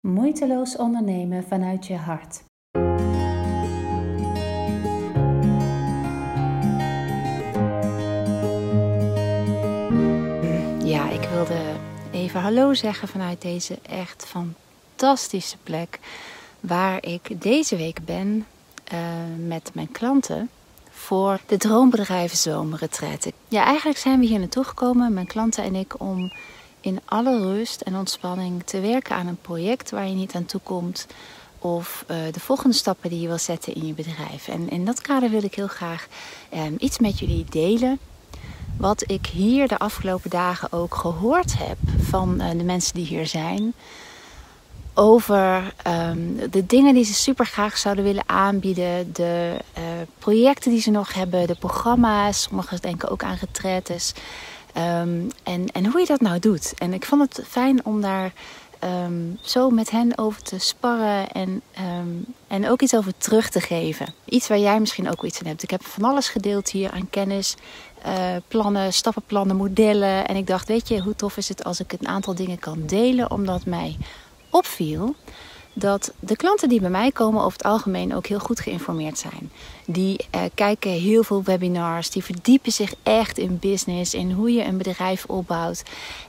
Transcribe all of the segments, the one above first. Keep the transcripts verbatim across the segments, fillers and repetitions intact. Moeiteloos ondernemen vanuit je hart. Ja, ik wilde even hallo zeggen vanuit deze echt fantastische plek waar ik deze week ben uh, met mijn klanten voor de Droombedrijven Zomerretreat. Ja, eigenlijk zijn we hier naartoe gekomen, mijn klanten en ik, om in alle rust en ontspanning te werken aan een project waar je niet aan toe komt, of uh, de volgende stappen die je wil zetten in je bedrijf. En in dat kader wil ik heel graag um, iets met jullie delen, wat ik hier de afgelopen dagen ook gehoord heb van uh, de mensen die hier zijn, over um, de dingen die ze super graag zouden willen aanbieden, de uh, projecten die ze nog hebben, de programma's. Sommigen denken ook aan retretes. Um, en, en hoe je dat nou doet. En ik vond het fijn om daar um, zo met hen over te sparren en, um, en ook iets over terug te geven. Iets waar jij misschien ook iets aan hebt. Ik heb van alles gedeeld hier aan kennis, uh, plannen, stappenplannen, modellen. En ik dacht, weet je, hoe tof is het als ik een aantal dingen kan delen, omdat mij opviel dat de klanten die bij mij komen over het algemeen ook heel goed geïnformeerd zijn. Die eh, kijken heel veel webinars, die verdiepen zich echt in business, in hoe je een bedrijf opbouwt.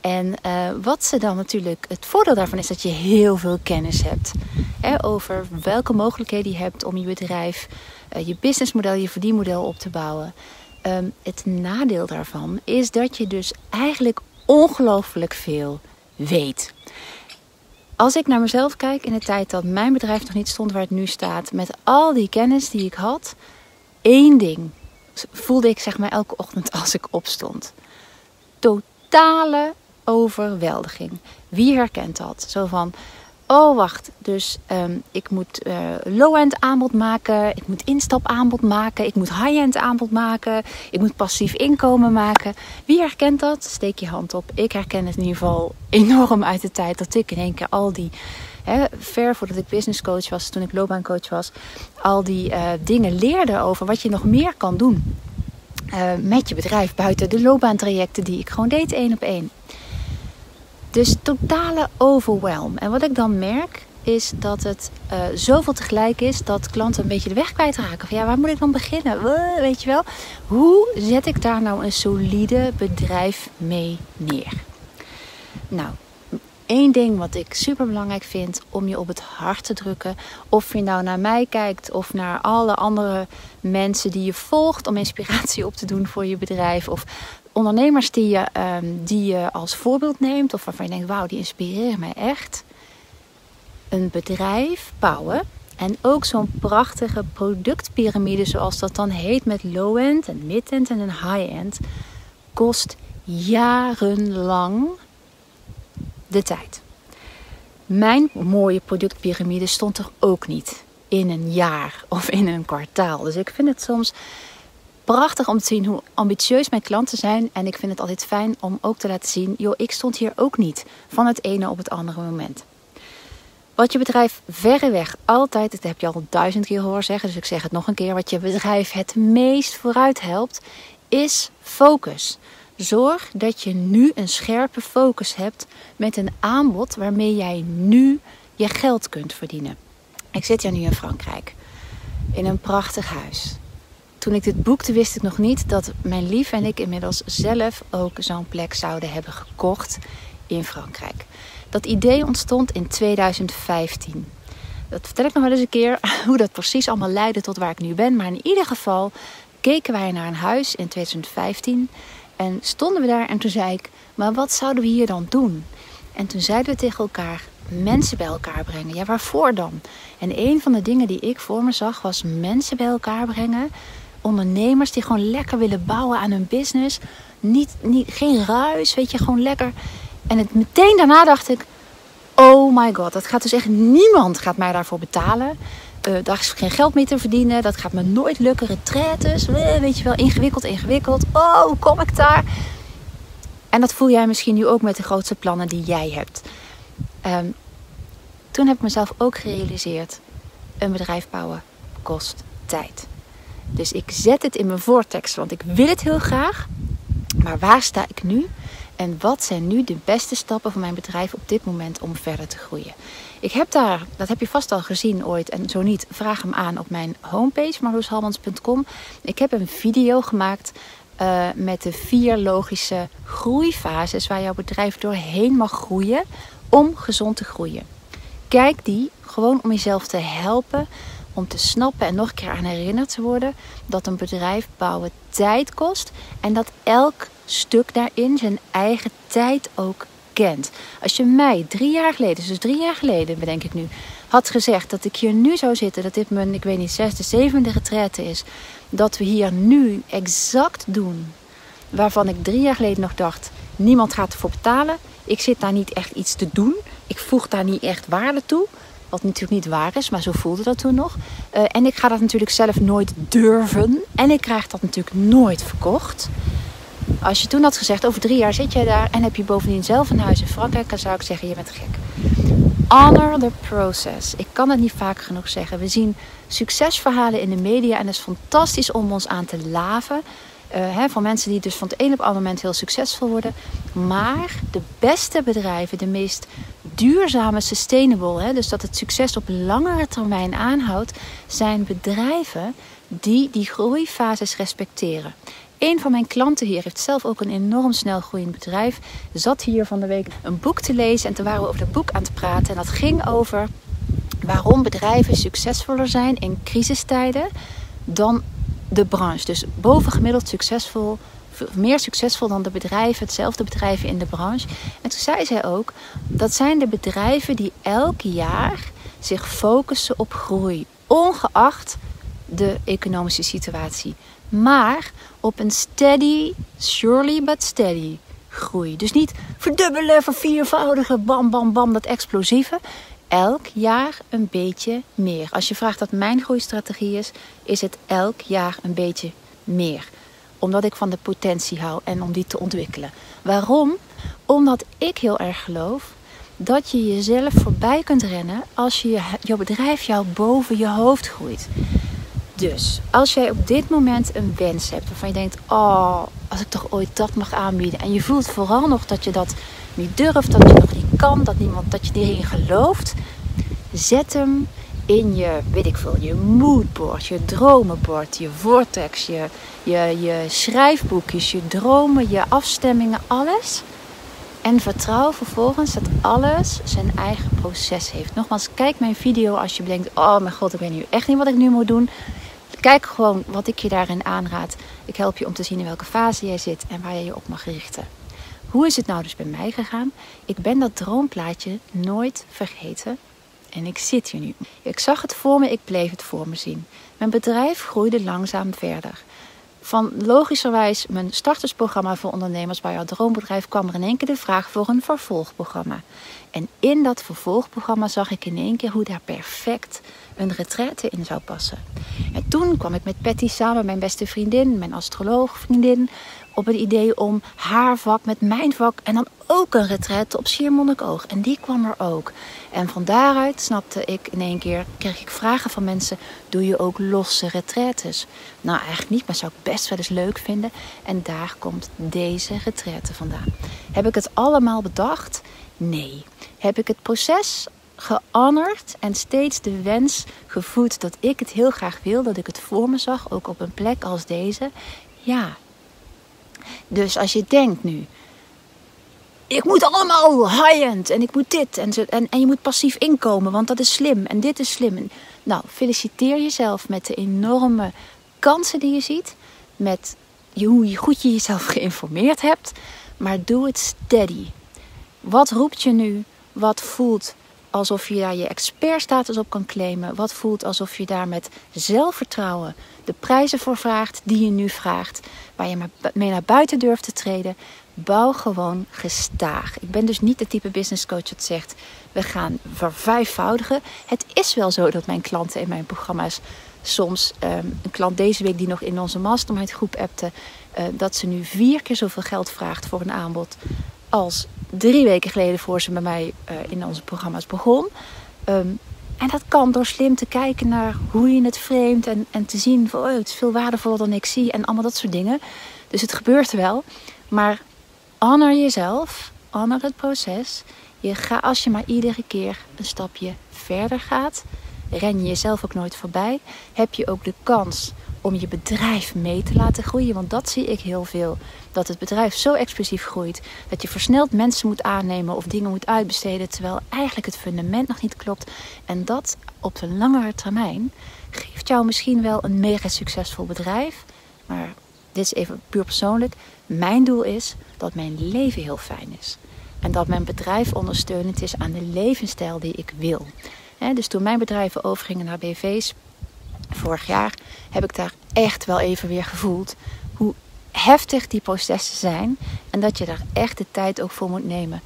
En eh, wat ze dan natuurlijk, het voordeel daarvan is dat je heel veel kennis hebt. Hè, over welke mogelijkheden je hebt om je bedrijf, eh, je businessmodel, je verdienmodel op te bouwen. Um, het nadeel daarvan is dat je dus eigenlijk ongelooflijk veel weet. Als ik naar mezelf kijk in de tijd dat mijn bedrijf nog niet stond waar het nu staat, met al die kennis die ik had, één ding voelde ik zeg maar elke ochtend als ik opstond. Totale overweldiging. Wie herkent dat? Zo van, oh wacht, dus um, ik moet uh, low-end aanbod maken, ik moet instapaanbod maken, ik moet high-end aanbod maken, ik moet passief inkomen maken. Wie herkent dat? Steek je hand op. Ik herken het in ieder geval enorm uit de tijd dat ik in één keer al die, hè, ver voordat ik businesscoach was, toen ik loopbaancoach was, al die uh, dingen leerde over wat je nog meer kan doen uh, met je bedrijf buiten de loopbaantrajecten die ik gewoon deed één op één. Dus totale overwhelm. En wat ik dan merk is dat het uh, zoveel tegelijk is dat klanten een beetje de weg kwijtraken. Van ja, waar moet ik dan beginnen? Uh, weet je wel? Hoe zet ik daar nou een solide bedrijf mee neer? Nou, één ding wat ik super belangrijk vind om je op het hart te drukken. Of je nou naar mij kijkt of naar alle andere mensen die je volgt om inspiratie op te doen voor je bedrijf. Of ondernemers die je, um, die je als voorbeeld neemt of waarvan je denkt, wauw, die inspireren mij echt. Een bedrijf bouwen en ook zo'n prachtige productpyramide zoals dat dan heet met low-end en mid-end en een high-end kost jarenlang de tijd. Mijn mooie productpyramide stond er ook niet in een jaar of in een kwartaal. Dus ik vind het soms prachtig om te zien hoe ambitieus mijn klanten zijn. En ik vind het altijd fijn om ook te laten zien, joh, ik stond hier ook niet van het ene op het andere moment. Wat je bedrijf verreweg altijd, dat heb je al duizend keer horen zeggen, dus ik zeg het nog een keer, wat je bedrijf het meest vooruit helpt, is focus. Zorg dat je nu een scherpe focus hebt met een aanbod waarmee jij nu je geld kunt verdienen. Ik zit hier nu in Frankrijk, in een prachtig huis. Toen ik dit boekte wist ik nog niet dat mijn lief en ik inmiddels zelf ook zo'n plek zouden hebben gekocht in Frankrijk. Dat idee ontstond in tweeduizend vijftien. Dat vertel ik nog wel eens een keer hoe dat precies allemaal leidde tot waar ik nu ben. Maar in ieder geval keken wij naar een huis in tweeduizend vijftien en stonden we daar en toen zei ik, maar wat zouden we hier dan doen? En toen zeiden we tegen elkaar, mensen bij elkaar brengen. Ja, waarvoor dan? En een van de dingen die ik voor me zag was mensen bij elkaar brengen. Ondernemers die gewoon lekker willen bouwen aan hun business. Niet, niet, geen ruis, weet je, gewoon lekker. En het, meteen daarna dacht ik, oh my god, dat gaat dus echt niemand gaat mij daarvoor betalen. Uh, daar is geen geld mee te verdienen, dat gaat me nooit lukken. Retraites, weet je wel, ingewikkeld, ingewikkeld. Oh, hoe kom ik daar? En dat voel jij misschien nu ook met de grootste plannen die jij hebt. Um, toen heb ik mezelf ook gerealiseerd, een bedrijf bouwen kost tijd. Dus ik zet het in mijn vortex, want ik wil het heel graag. Maar waar sta ik nu? En wat zijn nu de beste stappen voor mijn bedrijf op dit moment om verder te groeien? Ik heb daar, dat heb je vast al gezien ooit en zo niet, vraag hem aan op mijn homepage marloes halmans punt com. Ik heb een video gemaakt uh, met de vier logische groeifases waar jouw bedrijf doorheen mag groeien om gezond te groeien. Kijk die gewoon om jezelf te helpen, om te snappen en nog een keer aan herinnerd te worden dat een bedrijf bouwen tijd kost en dat elk stuk daarin zijn eigen tijd ook kent. Als je mij drie jaar geleden, dus drie jaar geleden bedenk ik nu, had gezegd dat ik hier nu zou zitten, dat dit mijn, ik weet niet, zesde, zevende retraite is, dat we hier nu exact doen waarvan ik drie jaar geleden nog dacht, niemand gaat ervoor betalen, ik zit daar niet echt iets te doen, ik voeg daar niet echt waarde toe. Wat natuurlijk niet waar is, maar zo voelde dat toen nog. Uh, en ik ga dat natuurlijk zelf nooit durven. En ik krijg dat natuurlijk nooit verkocht. Als je toen had gezegd, over drie jaar zit jij daar en heb je bovendien zelf een huis in Frankrijk, dan zou ik zeggen, je bent gek. Honor the process. Ik kan het niet vaak genoeg zeggen. We zien succesverhalen in de media en het is fantastisch om ons aan te laven. Uh, he, van mensen die dus van het een op het andere moment heel succesvol worden. Maar de beste bedrijven, de meest duurzame, sustainable, he, dus dat het succes op langere termijn aanhoudt, zijn bedrijven die die groeifases respecteren. Een van mijn klanten hier heeft zelf ook een enorm snel groeiend bedrijf. Zat hier van de week een boek te lezen en toen waren we over dat boek aan het praten. En dat ging over waarom bedrijven succesvoller zijn in crisistijden dan de branche. Dus bovengemiddeld succesvol, meer succesvol dan de bedrijven, hetzelfde bedrijven in de branche. En toen zei zij ook, dat zijn de bedrijven die elk jaar zich focussen op groei, ongeacht de economische situatie. Maar op een steady, surely but steady groei. Dus niet verdubbelen, verviervoudigen, bam, bam, bam, dat explosieve. Elk jaar een beetje meer. Als je vraagt wat mijn groeistrategie is, is het elk jaar een beetje meer. Omdat ik van de potentie hou en om die te ontwikkelen. Waarom? Omdat ik heel erg geloof dat je jezelf voorbij kunt rennen als je, je bedrijf jou boven je hoofd groeit. Dus als jij op dit moment een wens hebt waarvan je denkt, oh, als ik toch ooit dat mag aanbieden. En je voelt vooral nog dat je dat niet durft, dat je nog niet kan, dat niemand, dat je erin gelooft. Zet hem in je, weet ik veel, je moodboard, je dromenbord, je vortex, je, je, je schrijfboekjes, je dromen, je afstemmingen, alles. En vertrouw vervolgens dat alles zijn eigen proces heeft. Nogmaals, kijk mijn video als je denkt, oh mijn god, ik weet nu echt niet wat ik nu moet doen. Kijk gewoon wat ik je daarin aanraad. Ik help je om te zien in welke fase jij zit en waar je je op mag richten. Hoe is het nou dus bij mij gegaan? Ik ben dat droomplaatje nooit vergeten. En ik zit hier nu. Ik zag het voor me, ik bleef het voor me zien. Mijn bedrijf groeide langzaam verder. Van logischerwijs mijn startersprogramma voor ondernemers bij jouw droombedrijf kwam er in één keer de vraag voor een vervolgprogramma. En in dat vervolgprogramma zag ik in één keer hoe daar perfect een retraite in zou passen. En toen kwam ik met Patty samen, mijn beste vriendin, mijn astroloogvriendin, op het idee om haar vak met mijn vak en dan ook een retraite op Schiermonnikoog. En die kwam er ook. En van daaruit snapte ik in één keer, kreeg ik vragen van mensen, doe je ook losse retraites? Nou, eigenlijk niet, maar zou ik best wel eens leuk vinden. En daar komt deze retraite vandaan. Heb ik het allemaal bedacht? Nee. Heb ik het proces gehonored en steeds de wens gevoed dat ik het heel graag wil, dat ik het voor me zag, ook op een plek als deze? Ja. Dus als je denkt nu, ik moet allemaal high-end en ik moet dit en, zo, en, en je moet passief inkomen, want dat is slim en dit is slim. En, nou, feliciteer jezelf met de enorme kansen die je ziet, met je, hoe goed je jezelf geïnformeerd hebt, maar doe het steady. Wat roept je nu? Wat voelt alsof je daar je expertstatus op kan claimen? Wat voelt alsof je daar met zelfvertrouwen de prijzen voor vraagt die je nu vraagt, waar je mee naar buiten durft te treden? Bouw gewoon gestaag. Ik ben dus niet de type business coach dat zegt, we gaan vervijfvoudigen. Het is wel zo dat mijn klanten in mijn programma's soms, um, een klant deze week die nog in onze mastermind groep appte, uh, dat ze nu vier keer zoveel geld vraagt voor een aanbod als drie weken geleden voor ze bij mij uh, in onze programma's begon. Um, en dat kan door slim te kijken naar hoe je het framet en, en te zien van, oh, het is veel waardevoller dan ik zie en allemaal dat soort dingen. Dus het gebeurt wel. Maar Honor jezelf. Honor het proces. Je ga, als je maar iedere keer een stapje verder gaat, ren je jezelf ook nooit voorbij. Heb je ook de kans om je bedrijf mee te laten groeien. Want dat zie ik heel veel. Dat het bedrijf zo explosief groeit. Dat je versneld mensen moet aannemen of dingen moet uitbesteden. Terwijl eigenlijk het fundament nog niet klopt. En dat op de langere termijn geeft jou misschien wel een mega succesvol bedrijf. Maar dit is even puur persoonlijk. Mijn doel is dat mijn leven heel fijn is. En dat mijn bedrijf ondersteunend is aan de levensstijl die ik wil. He, dus toen mijn bedrijven overgingen naar B V's vorig jaar, heb ik daar echt wel even weer gevoeld hoe heftig die processen zijn. En dat je daar echt de tijd ook voor moet nemen.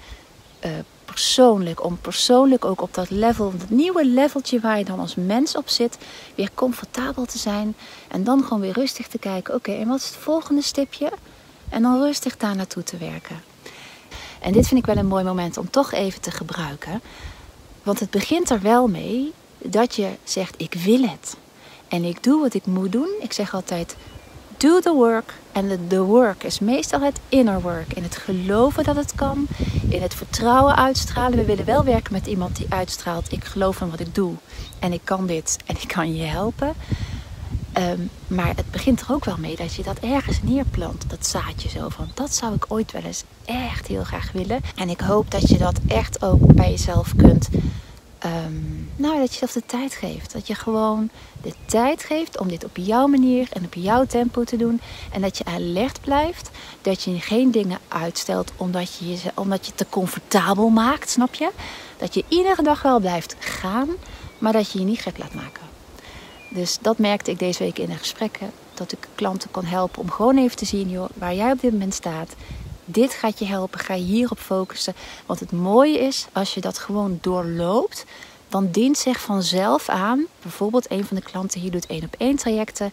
Uh, persoonlijk, om persoonlijk ook op dat level, dat nieuwe leveltje waar je dan als mens op zit, weer comfortabel te zijn. En dan gewoon weer rustig te kijken, oké, okay, en wat is het volgende stipje? En dan rustig daar naartoe te werken. En dit vind ik wel een mooi moment om toch even te gebruiken. Want het begint er wel mee dat je zegt, ik wil het. En ik doe wat ik moet doen. Ik zeg altijd, do the work. En de, the work is meestal het inner work. In het geloven dat het kan. In het vertrouwen uitstralen. We willen wel werken met iemand die uitstraalt, ik geloof in wat ik doe. En ik kan dit. En ik kan je helpen. Um, maar het begint er ook wel mee dat je dat ergens neerplant. Dat zaadje zo van, dat zou ik ooit wel eens echt heel graag willen. En ik hoop dat je dat echt ook bij jezelf kunt. Um, nou, dat je zelf de tijd geeft. Dat je gewoon de tijd geeft om dit op jouw manier en op jouw tempo te doen. En dat je alert blijft. Dat je geen dingen uitstelt omdat je je, omdat je te comfortabel maakt, snap je? Dat je iedere dag wel blijft gaan, maar dat je je niet gek laat maken. Dus dat merkte ik deze week in de gesprekken. Dat ik klanten kon helpen om gewoon even te zien, joh, waar jij op dit moment staat. Dit gaat je helpen, ga je hierop focussen. Want het mooie is, als je dat gewoon doorloopt, dan dient zich vanzelf aan. Bijvoorbeeld een van de klanten hier doet één op één trajecten.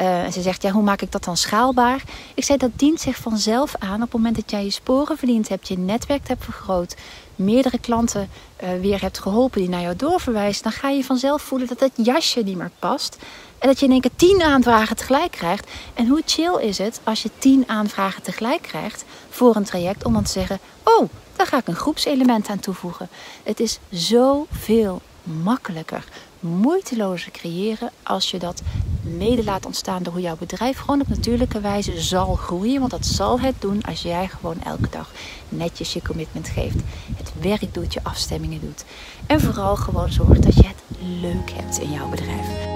Uh, en ze zegt, ja, hoe maak ik dat dan schaalbaar? Ik zei, dat dient zich vanzelf aan op het moment dat jij je sporen verdiend hebt, je netwerk hebt vergroot, meerdere klanten uh, weer hebt geholpen die naar jou doorverwijzen, dan ga je vanzelf voelen dat dat jasje niet meer past. En dat je in één keer tien aanvragen tegelijk krijgt. En hoe chill is het als je tien aanvragen tegelijk krijgt voor een traject om dan te zeggen, oh, daar ga ik een groepselement aan toevoegen. Het is zoveel makkelijker, moeitelozer creëren als je dat mede laat ontstaan door hoe jouw bedrijf gewoon op natuurlijke wijze zal groeien. Want dat zal het doen als jij gewoon elke dag netjes je commitment geeft. Het werk doet, je afstemmingen doet. En vooral gewoon zorgt dat je het leuk hebt in jouw bedrijf.